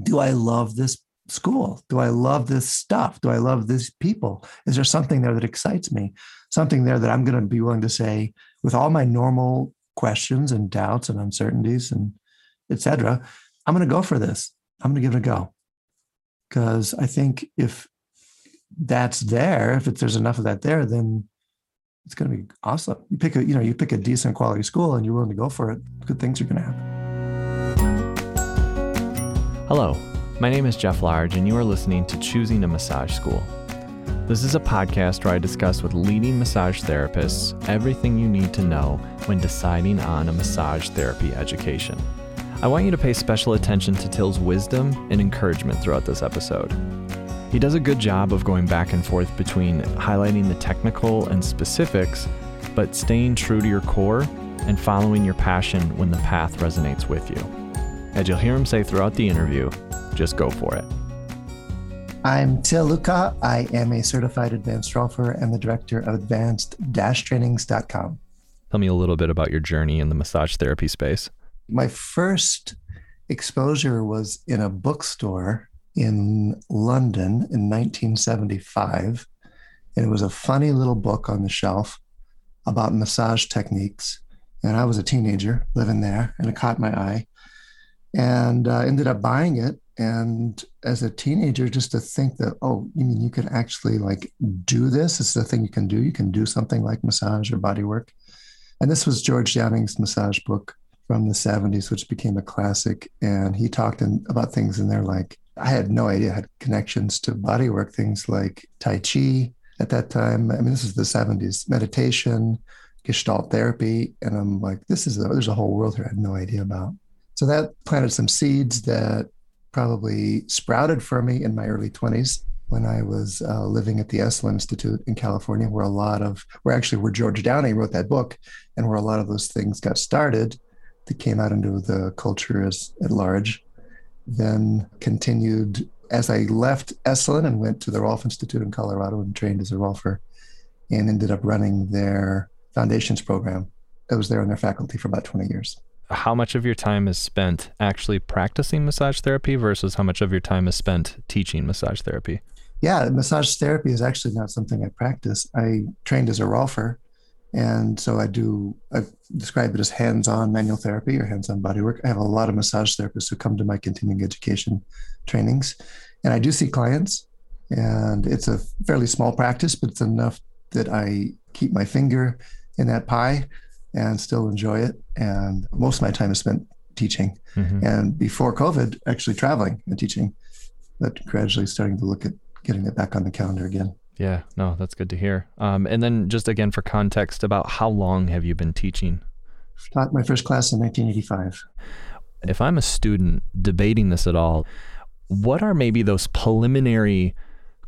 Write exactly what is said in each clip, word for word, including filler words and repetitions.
do I love this school? Do I love this stuff? Do I love these people? Is there something there that excites me? Something there that I'm going to be willing to say, with all my normal questions and doubts and uncertainties and et cetera, I'm going to go for this. I'm going to give it a go. Because I think if that's there, if it's, there's enough of that there, then it's going to be awesome. You pick a, you know, you pick a decent quality school and you're willing to go for it, good things are going to happen. Hello, my name is Jeff Large, and you are listening to Choosing a Massage School. This is a podcast where I discuss with leading massage therapists everything you need to know when deciding on a massage therapy education. I want you to pay special attention to Till's wisdom and encouragement throughout this episode. He does a good job of going back and forth between highlighting the technical and specifics, but staying true to your core and following your passion when the path resonates with you. As you'll hear him say throughout the interview, just go for it. I'm Till Luca. I am a certified advanced rolfer and the director of advanced dash trainings dot com. Tell me a little bit about your journey in the massage therapy space. My first exposure was in a bookstore in London in nineteen seventy-five. And it was a funny little book on the shelf about massage techniques. And I was a teenager living there, and it caught my eye, and uh, ended up buying it. And as a teenager, just to think that, oh, you mean you can actually like do this? It's the thing you can do. You can do something like massage or body work. And this was George Downing's massage book from the seventies, which became a classic. And he talked in, about things in there like, I had no idea, I had connections to bodywork, things like Tai Chi at that time. I mean, this is the seventies, meditation, Gestalt therapy. And I'm like, this is, a, there's a whole world here I had no idea about. So that planted some seeds that probably sprouted for me in my early twenties when I was uh, living at the Esalen Institute in California, where a lot of, where actually where George Downing wrote that book and where a lot of those things got started that came out into the culture as at large, then continued as I left Esalen and went to the Rolf Institute in Colorado and trained as a rolfer and ended up running their foundations program. I was there on their faculty for about twenty years. How much of your time is spent actually practicing massage therapy versus how much of your time is spent teaching massage therapy? Yeah, massage therapy is actually not something I practice. I trained as a rolfer. And so I do, I describe it as hands-on manual therapy or hands-on body work. I have a lot of massage therapists who come to my continuing education trainings, and I do see clients, and it's a fairly small practice, but it's enough that I keep my finger in that pie and still enjoy it. And most of my time is spent teaching, mm-hmm. and before COVID, actually traveling and teaching, but gradually starting to look at getting it back on the calendar again. Yeah, no, that's good to hear. Um, and then just again, for context, about how long have you been teaching? Taught my first class in nineteen eighty-five. If I'm a student debating this at all, what are maybe those preliminary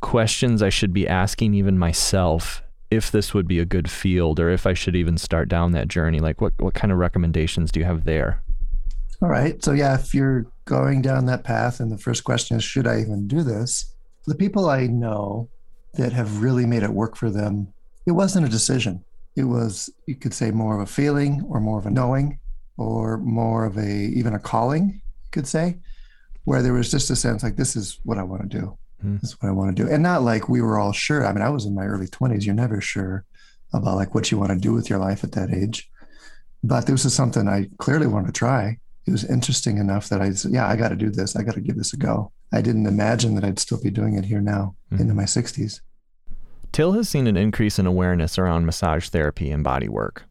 questions I should be asking even myself if this would be a good field or if I should even start down that journey? Like what, what kind of recommendations do you have there? All right. So yeah, if you're going down that path and the first question is, should I even do this? The people I know that have really made it work for them, it wasn't a decision. It was, you could say, more of a feeling or more of a knowing or more of a, even a calling, you could say, where there was just a sense like, this is what I want to do. Mm-hmm. This is what I want to do. And not like we were all sure. I mean, I was in my early twenties. You're never sure about like what you want to do with your life at that age. But this is something I clearly wanted to try. It was interesting enough that I said, yeah, I got to do this. I got to give this a go. I didn't imagine that I'd still be doing it here now mm-hmm. into my sixties. Till has seen an increase in awareness around massage therapy and body work.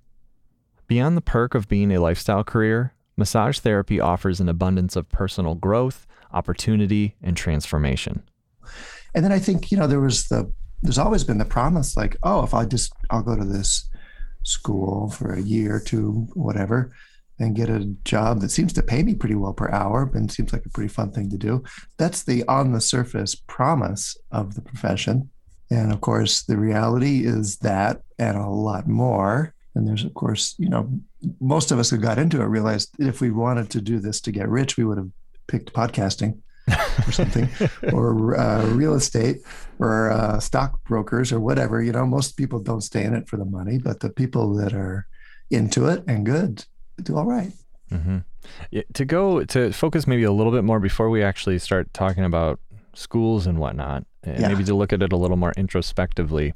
Beyond the perk of being a lifestyle career, massage therapy offers an abundance of personal growth, opportunity, and transformation. And then I think, you know, there was the, there's always been the promise like, oh, if I just, I'll go to this school for a year or two, whatever, and get a job that seems to pay me pretty well per hour and seems like a pretty fun thing to do. That's the on the surface promise of the profession. And of course, the reality is that and a lot more. And there's, of course, you know, most of us who got into it realized if we wanted to do this to get rich, we would have picked podcasting or something or uh, real estate or uh, stock brokers or whatever. You know, most people don't stay in it for the money, but the people that are into it and good do all right. Mm-hmm. Yeah, to go to focus maybe a little bit more before we actually start talking about schools and whatnot, and yeah. maybe to look at it a little more introspectively,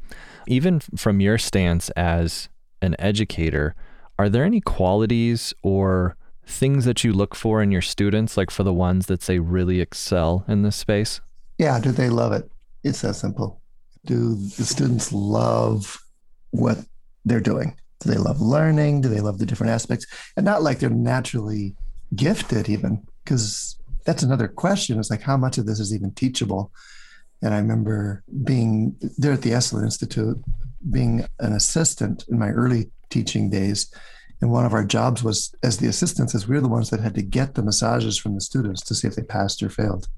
even from your stance as an educator, are there any qualities or things that you look for in your students, like for the ones that say really excel in this space? Yeah, do they love it? It's that simple. Do the students love what they're doing? Do they love learning? Do they love the different aspects? And not like they're naturally gifted even, because that's another question. It's like, how much of this is even teachable? And I remember being there at the Esalen Institute, being an assistant in my early teaching days. And one of our jobs was, as the assistants, is we were the ones that had to get the massages from the students to see if they passed or failed.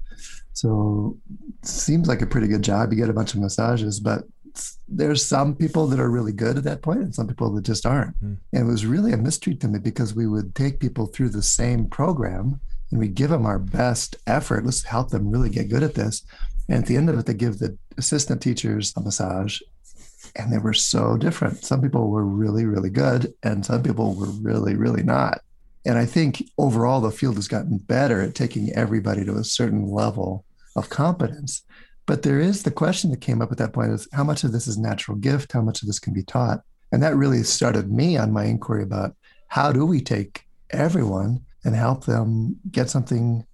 So it seems like a pretty good job. You get a bunch of massages, but there's some people that are really good at that point and some people that just aren't. Mm. And it was really a mystery to me, because we would take people through the same program and we give them our best effort. Let's help them really get good at this. And at the end of it, they give the assistant teachers a massage, and they were so different. Some people were really, really good, and some people were really, really not. And I think overall, the field has gotten better at taking everybody to a certain level of competence. But there is the question that came up at that point is, how much of this is natural gift? How much of this can be taught? And that really started me on my inquiry about, how do we take everyone and help them get something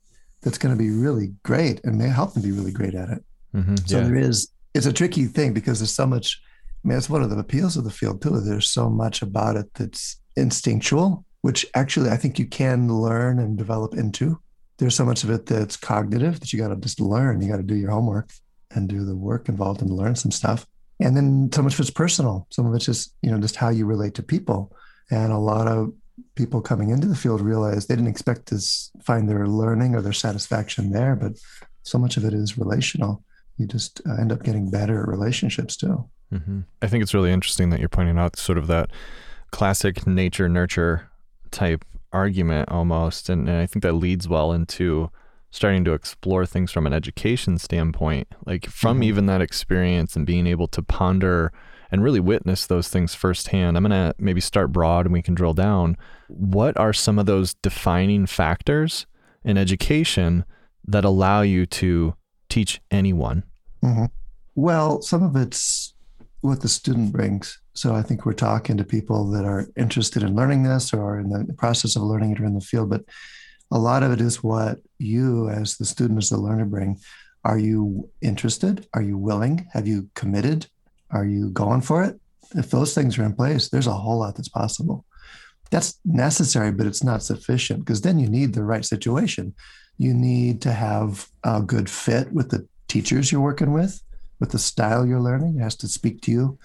that's going to be really great and may help them be really great at it? Mm-hmm, so yeah. there is, it's a tricky thing, because there's so much, I mean, that's one of the appeals of the field too. There's so much about it that's instinctual, which actually I think you can learn and develop into. There's so much of it that's cognitive that you got to just learn. You got to do your homework and do the work involved and learn some stuff. And then so much of it's personal. Some of it's just, you know, just how you relate to people. And a lot of people coming into the field realize they didn't expect to find their learning or their satisfaction there, but so much of it is relational. You just end up getting better at relationships too. Mm-hmm. I think it's really interesting that you're pointing out sort of that classic nature nurture type argument almost. And, and I think that leads well into starting to explore things from an education standpoint, like from mm-hmm. even that experience and being able to ponder and really witness those things firsthand. I'm going to maybe start broad and we can drill down. What are some of those defining factors in education that allow you to teach anyone? Mm-hmm. Well, some of it's what the student brings. So I think we're talking to people that are interested in learning this or are in the process of learning it or in the field, but a lot of it is what you as the student, as the learner, bring. Are you interested? Are you willing? Have you committed? Are you going for it? If those things are in place, there's a whole lot that's possible. That's necessary, but it's not sufficient, because then you need the right situation. You need to have a good fit with the teachers you're working with, with the style you're learning. It has to speak to you.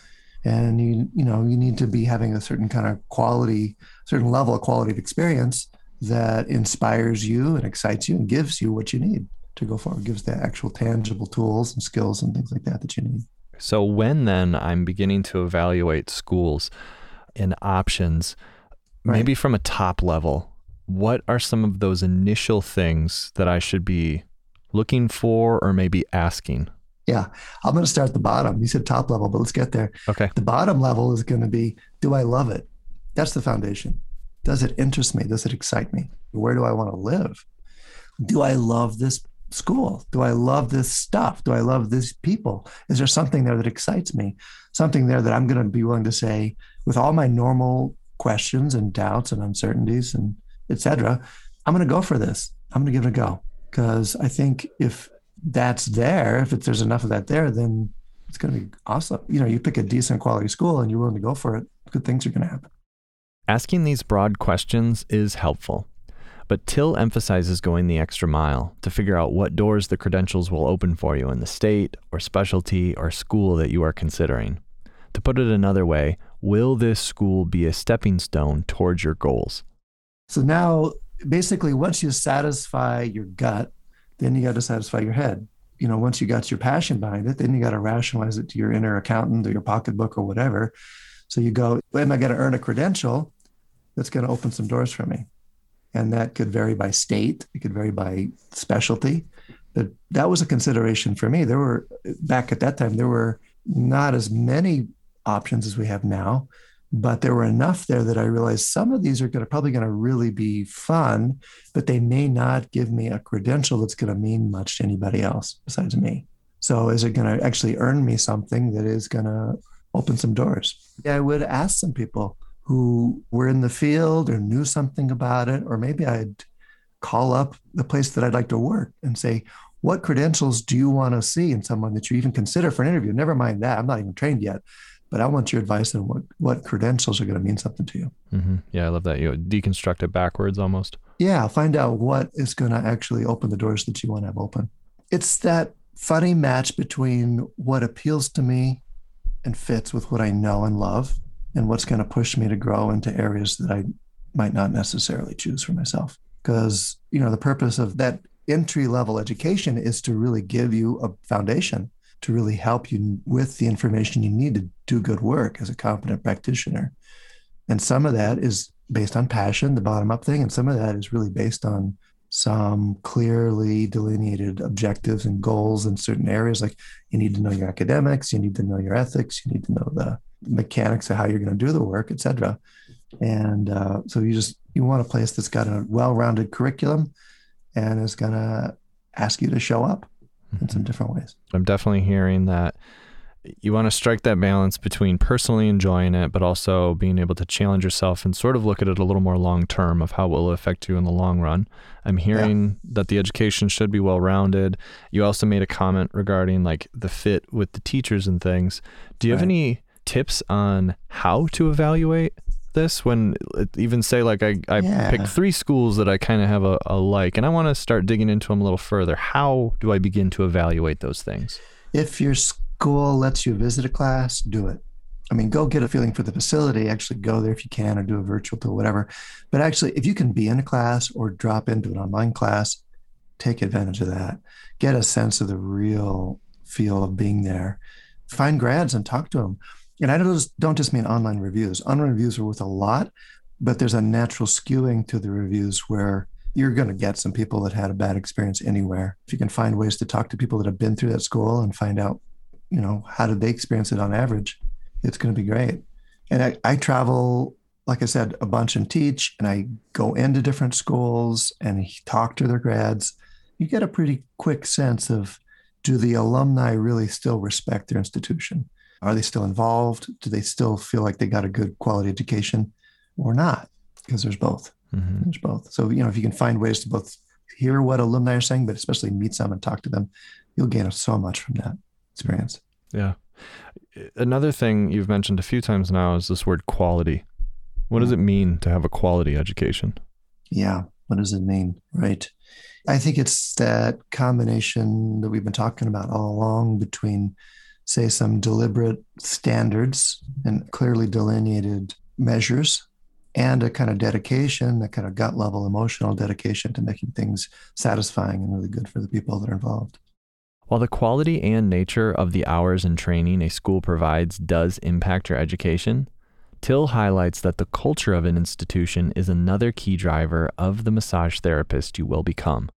And you, you know, you need to be having a certain kind of quality, certain level of quality of experience that inspires you and excites you and gives you what you need to go forward, gives the actual tangible tools and skills and things like that that you need. So when then I'm beginning to evaluate schools and options, right. maybe from a top level, what are some of those initial things that I should be looking for or maybe asking? Yeah, I'm going to start at the bottom. You said top level, but let's get there. Okay. The bottom level is going to be, do I love it? That's the foundation. Does it interest me? Does it excite me? Where do I want to live? Do I love this school? Do I love this stuff? Do I love these people? Is there something there that excites me? Something there that I'm going to be willing to say, with all my normal questions and doubts and uncertainties and et cetera, I'm going to go for this. I'm going to give it a go. Because I think if that's there, if it's, there's enough of that there, then it's going to be awesome. You know, you pick a decent quality school and you're willing to go for it, good things are going to happen. Asking these broad questions is helpful, but Till emphasizes going the extra mile to figure out what doors the credentials will open for you in the state or specialty or school that you are considering. To put it another way, will this school be a stepping stone towards your goals? So now, basically, once you satisfy your gut, then you got to satisfy your head. You know, once you got your passion behind it, then you got to rationalize it to your inner accountant or your pocketbook or whatever. So you go, am I going to earn a credential that's going to open some doors for me? And that could vary by state. It could vary by specialty. But that was a consideration for me. There were, back at that time, there were not as many options as we have now. But there were enough there that I realized some of these are going to probably going to really be fun, but they may not give me a credential that's going to mean much to anybody else besides me. So is it going to actually earn me something that is going to open some doors? Yeah, I would ask some people who were in the field or knew something about it, or maybe I'd call up the place that I'd like to work and say, what credentials do you want to see in someone that you even consider for an interview? Never mind that. I'm not even trained yet. But I want your advice on what, what credentials are going to mean something to you. Mm-hmm. Yeah, I love that. You deconstruct it backwards almost. Yeah, find out what is going to actually open the doors that you want to have open. It's that funny match between what appeals to me and fits with what I know and love and what's going to push me to grow into areas that I might not necessarily choose for myself. Because, you know, the purpose of that entry-level education is to really give you a foundation to really help you with the information you need to do good work as a competent practitioner. And some of that is based on passion, the bottom-up thing, and some of that is really based on some clearly delineated objectives and goals in certain areas. Like you need to know your academics, you need to know your ethics, you need to know the mechanics of how you're going to do the work, et cetera. And uh, so you just, you want a place that's got a well-rounded curriculum and is going to ask you to show up in some different ways. I'm definitely hearing that you want to strike that balance between personally enjoying it, but also being able to challenge yourself and sort of look at it a little more long-term of how it will affect you in the long run. I'm hearing yeah. that the education should be well-rounded. You also made a comment regarding like the fit with the teachers and things. Do you right. have any tips on how to evaluate this when even say like I, I yeah. pick three schools that I kind of have a, a like, and I want to start digging into them a little further. How do I begin to evaluate those things? If your school lets you visit a class, do it. I mean, go get a feeling for the facility, actually go there if you can, or do a virtual tour, whatever. But actually, if you can be in a class or drop into an online class, take advantage of that. Get a sense of the real feel of being there. Find grads and talk to them. And I don't just, don't just mean online reviews. Online reviews are worth a lot, but there's a natural skewing to the reviews where you're going to get some people that had a bad experience anywhere. If you can find ways to talk to people that have been through that school and find out, you know, how did they experience it on average, it's going to be great. And I, I travel, like I said, a bunch and teach, and I go into different schools and talk to their grads. You get a pretty quick sense of, do the alumni really still respect their institution? Are they still involved? Do they still feel like they got a good quality education or not? Because there's both. Mm-hmm. There's both. So, you know, if you can find ways to both hear what alumni are saying, but especially meet some and talk to them, you'll gain so much from that experience. Yeah. Another thing you've mentioned a few times now is this word quality. What does it mean to have a quality education? Yeah. What does it mean? Right. I think it's that combination that we've been talking about all along between, say, some deliberate standards and clearly delineated measures and a kind of dedication, a kind of gut level emotional dedication to making things satisfying and really good for the people that are involved. While the quality and nature of the hours and training a school provides does impact your education, Till highlights that the culture of an institution is another key driver of the massage therapist you will become.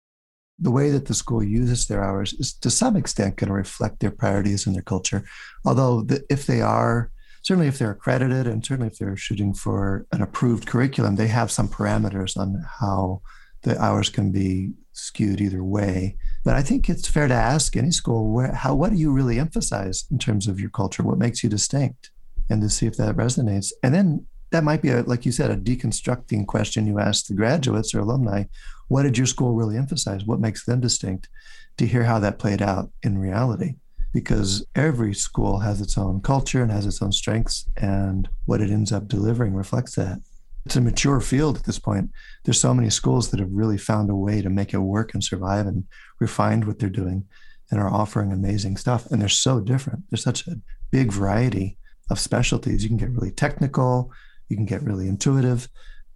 The way that the school uses their hours is to some extent going to reflect their priorities and their culture. Although the, if they are, certainly if they're accredited and certainly if they're shooting for an approved curriculum, they have some parameters on how the hours can be skewed either way. But I think it's fair to ask any school, where, how, what do you really emphasize in terms of your culture? What makes you distinct? And to see if that resonates. And then that might be, a, like you said, a deconstructing question you ask the graduates or alumni. What did your school really emphasize? What makes them distinct? To hear how that played out in reality, because every school has its own culture and has its own strengths, and what it ends up delivering reflects that. It's a mature field at this point. There's so many schools that have really found a way to make it work and survive and refined what they're doing and are offering amazing stuff. And they're so different. There's such a big variety of specialties. You can get really technical. You can get really intuitive.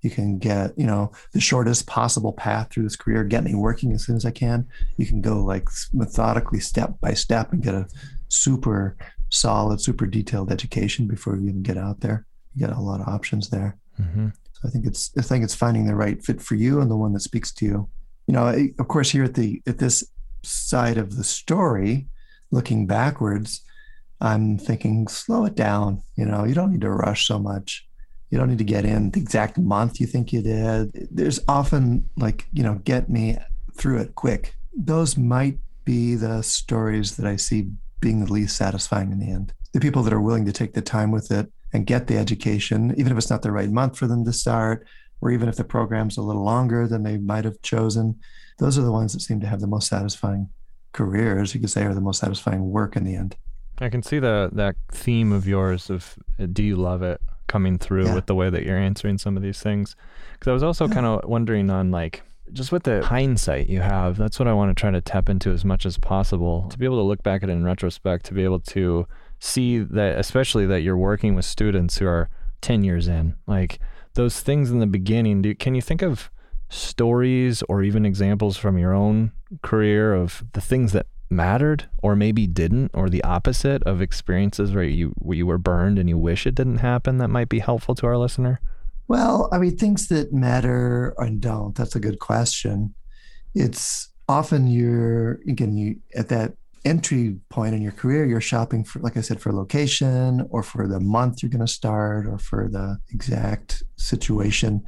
You can get, you know, the shortest possible path through this career, get me working as soon as I can. You can go like methodically step by step and get a super solid, super detailed education before you even get out there. You get a lot of options there. Mm-hmm. So I think it's, I think it's finding the right fit for you and the one that speaks to you. You know, I, of course, here at the, at this side of the story, looking backwards, I'm thinking, slow it down. You know, you don't need to rush so much. You don't need to get in the exact month you think you did. There's often like, you know, get me through it quick. Those might be the stories that I see being the least satisfying in the end. The people that are willing to take the time with it and get the education, even if it's not the right month for them to start, or even if the program's a little longer than they might have chosen, those are the ones that seem to have the most satisfying careers, you could say, or the most satisfying work in the end. I can see the that theme of yours of uh, do you love it coming through yeah. with the way that you're answering some of these things. Because I was also yeah. kind of wondering on like, just with the hindsight you have, that's what I want to try to tap into as much as possible, to be able to look back at it in retrospect, to be able to see that, especially that you're working with students who are ten years in, like those things in the beginning. Do, can you think of stories or even examples from your own career of the things that mattered or maybe didn't, or the opposite of experiences where you, where you were burned and you wish it didn't happen, that might be helpful to our listener? Well, I mean, things that matter and don't, that's a good question. It's often you're, again, you at that entry point in your career, you're shopping for, like I said, for location or for the month you're going to start or for the exact situation.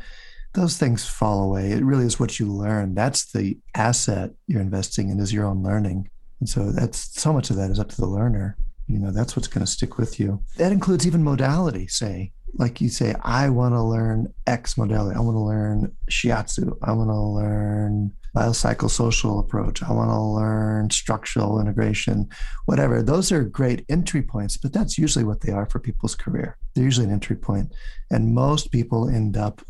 Those things fall away. It really is what you learn. That's the asset you're investing in, is your own learning. And so that's, so much of that is up to the learner. You know, that's what's going to stick with you. That includes even modality, say. Like you say, I want to learn X modality. I want to learn shiatsu. I want to learn biopsychosocial approach. I want to learn structural integration, whatever. Those are great entry points, but that's usually what they are for people's career. They're usually an entry point. And most people end up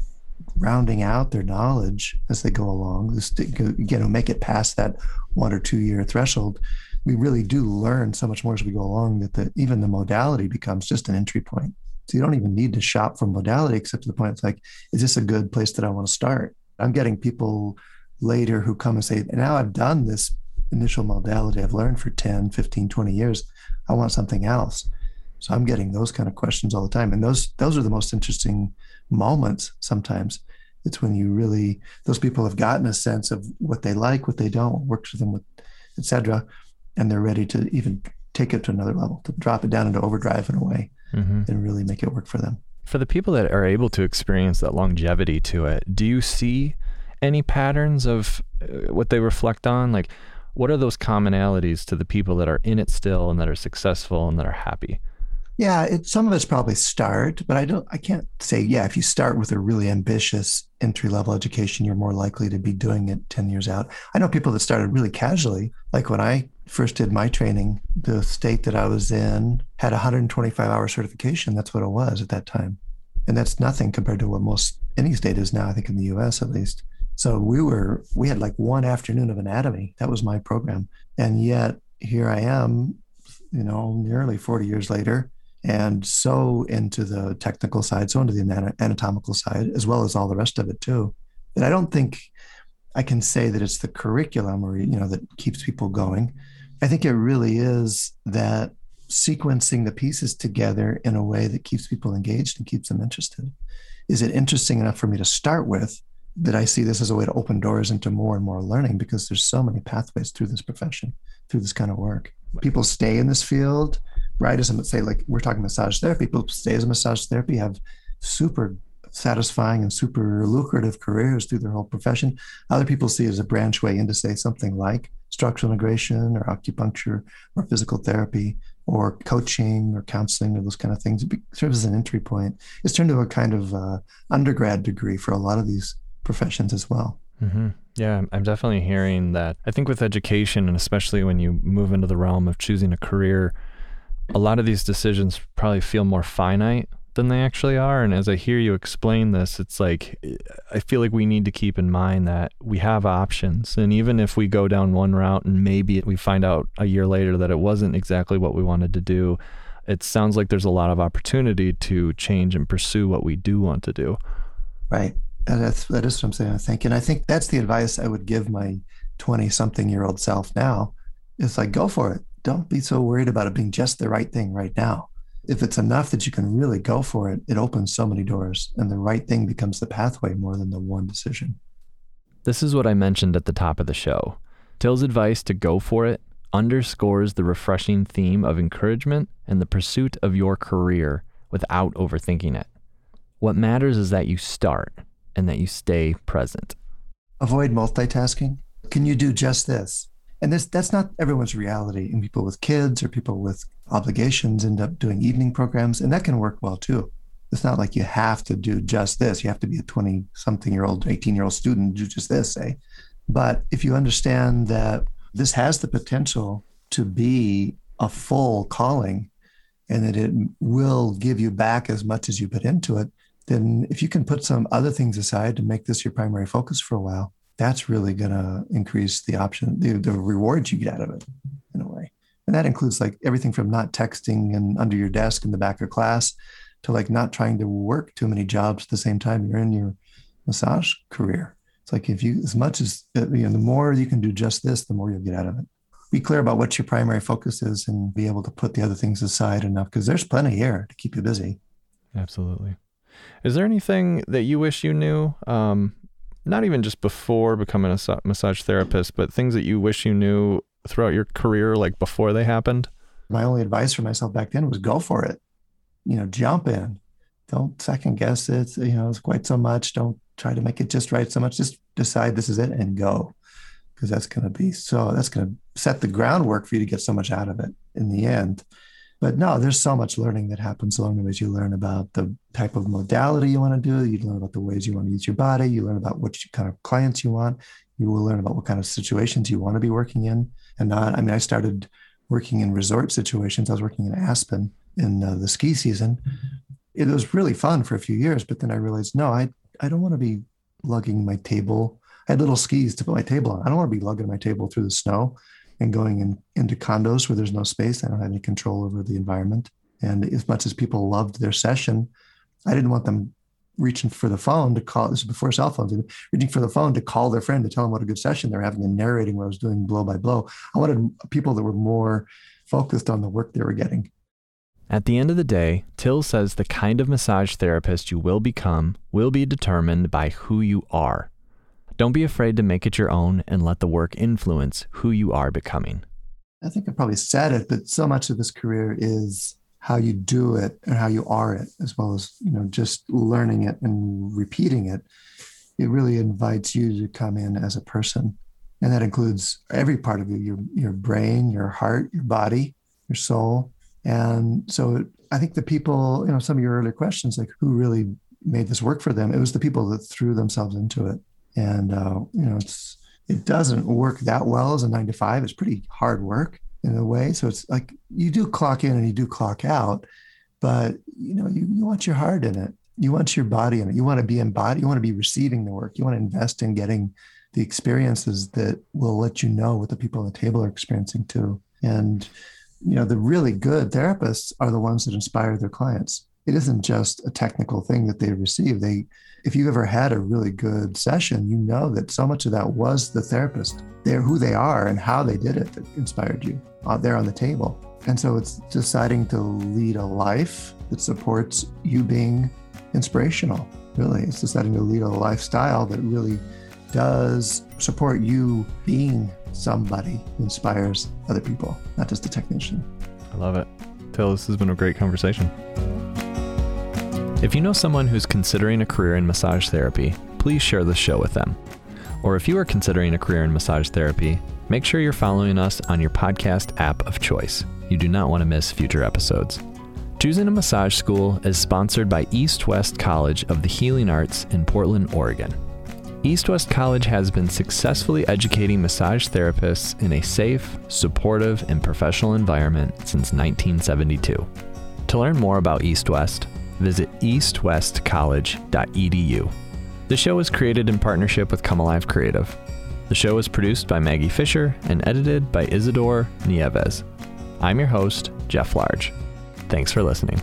rounding out their knowledge as they go along. Again, make it past that one or two year threshold. We really do learn so much more as we go along that the, even the modality becomes just an entry point. So you don't even need to shop for modality, except to the point it's like, is this a good place that I want to start? I'm getting people later who come and say, now I've done this initial modality I've learned for ten, fifteen, twenty years. I want something else. So I'm getting those kind of questions all the time. And those those are the most interesting moments sometimes. It's when you really, those people have gotten a sense of what they like, what they don't, what works for them, with, et cetera. And they're ready to even take it to another level, to drop it down into overdrive in a way mm-hmm. and really make it work for them. For the people that are able to experience that longevity to it, do you see any patterns of what they reflect on? Like, what are those commonalities to the people that are in it still and that are successful and that are happy? Yeah, it, some of it's probably start, but I don't. I can't say, yeah, if you start with a really ambitious entry-level education, you're more likely to be doing it ten years out. I know people that started really casually. Like when I first did my training, the state that I was in had a one hundred twenty-five hour certification. That's what it was at that time. And that's nothing compared to what most any state is now, I think in the U S at least. So we were, we had like one afternoon of anatomy. That was my program. And yet here I am, you know, nearly forty years later, and so into the technical side, so into the anatomical side, as well as all the rest of it too. That I don't think I can say that it's the curriculum or, you know, that keeps people going. I think it really is that sequencing the pieces together in a way that keeps people engaged and keeps them interested. Is it interesting enough for me to start with that I see this as a way to open doors into more and more learning, because there's so many pathways through this profession, through this kind of work. People stay in this field, right? As I say, like we're talking massage therapy, people stay as massage therapy, have super satisfying and super lucrative careers through their whole profession. Other people see it as a branch way into, say, something like structural integration or acupuncture or physical therapy or coaching or counseling or those kind of things. It serves as an entry point. It's turned into a kind of uh, undergrad degree for a lot of these professions as well. Mm-hmm. Yeah, I'm definitely hearing that. I think with education, and especially when you move into the realm of choosing a career, a lot of these decisions probably feel more finite than they actually are. And as I hear you explain this, it's like, I feel like we need to keep in mind that we have options. And even if we go down one route and maybe we find out a year later that it wasn't exactly what we wanted to do, it sounds like there's a lot of opportunity to change and pursue what we do want to do. Right. That's, that is what I'm saying, I think. And I think that's the advice I would give my twenty-something-year-old self now. It's like, go for it. Don't be so worried about it being just the right thing right now. If it's enough that you can really go for it, it opens so many doors, and the right thing becomes the pathway more than the one decision. This is what I mentioned at the top of the show. Till's advice to go for it underscores the refreshing theme of encouragement and the pursuit of your career without overthinking it. What matters is that you start and that you stay present. Avoid multitasking. Can you do just this? And this that's not everyone's reality. And people with kids or people with obligations end up doing evening programs, and that can work well too. It's not like you have to do just this. You have to be a twenty-something-year-old, eighteen-year-old student to do just this, eh? But if you understand that this has the potential to be a full calling and that it will give you back as much as you put into it, then if you can put some other things aside to make this your primary focus for a while, that's really going to increase the option, the, the rewards you get out of it in a way. And that includes like everything from not texting and under your desk in the back of class to like not trying to work too many jobs at the same time you're in your massage career. It's like if you, as much as, you know, the more you can do just this, the more you'll get out of it. Be clear about what your primary focus is and be able to put the other things aside enough because there's plenty here to keep you busy. Absolutely. Is there anything that you wish you knew? Um, not even just before becoming a massage therapist, but things that you wish you knew throughout your career, like before they happened? My only advice for myself back then was go for it. You know, jump in. Don't second guess it, you know, it's quite so much. Don't try to make it just right so much. Just decide this is it and go. Because that's going to be so, that's going to set the groundwork for you to get so much out of it in the end. But no, there's so much learning that happens along the way. You learn about the type of modality you want to do. You learn about the ways you want to use your body. You learn about what kind of clients you want. You will learn about what kind of situations you want to be working in. And not, I mean, I started working in resort situations. I was working in Aspen in uh, the ski season. It was really fun for a few years, but then I realized, no, I, I don't want to be lugging my table. I had little skis to put my table on. I don't want to be lugging my table through the snow and going in, into condos where there's no space. I don't have any control over the environment. And as much as people loved their session, I didn't want them reaching for the phone to call. This is before cell phones. Reaching for the phone to call their friend to tell them what a good session they're having and narrating what I was doing blow by blow. I wanted people that were more focused on the work they were getting. At the end of the day, Till says the kind of massage therapist you will become will be determined by who you are. Don't be afraid to make it your own and let the work influence who you are becoming. I think I probably said it, but so much of this career is how you do it and how you are it, as well as, you know, just learning it and repeating it. It really invites you to come in as a person. And that includes every part of you, your, your brain, your heart, your body, your soul. And so I think the people, you know, some of your earlier questions, like who really made this work for them, it was the people that threw themselves into it. And, uh, you know, it's, it doesn't work that well as a nine to five. It's pretty hard work in a way. So it's like you do clock in and you do clock out, but, you know, you, you want your heart in it. You want your body in it. You want to be embodied. You want to be receiving the work. You want to invest in getting the experiences that will let you know what the people at the table are experiencing too. And, you know, the really good therapists are the ones that inspire their clients. It isn't just a technical thing that they receive. They, if you've ever had a really good session, you know that so much of that was the therapist. They're who they are and how they did it that inspired you out there on the table. And so it's deciding to lead a life that supports you being inspirational, really. It's deciding to lead a lifestyle that really does support you being somebody who inspires other people, not just a technician. I love it. Till, this has been a great conversation. If you know someone who's considering a career in massage therapy, please share this show with them. Or if you are considering a career in massage therapy, make sure you're following us on your podcast app of choice. You do not want to miss future episodes. Choosing a Massage School is sponsored by East West College of the Healing Arts in Portland, Oregon. East West College has been successfully educating massage therapists in a safe, supportive, and professional environment since nineteen seventy-two. To learn more about East West, visit east west college dot e d u. The show is created in partnership with Come Alive Creative. The show is produced by Maggie Fisher and edited by Isidore Nieves. I'm your host, Jeff Large. Thanks for listening.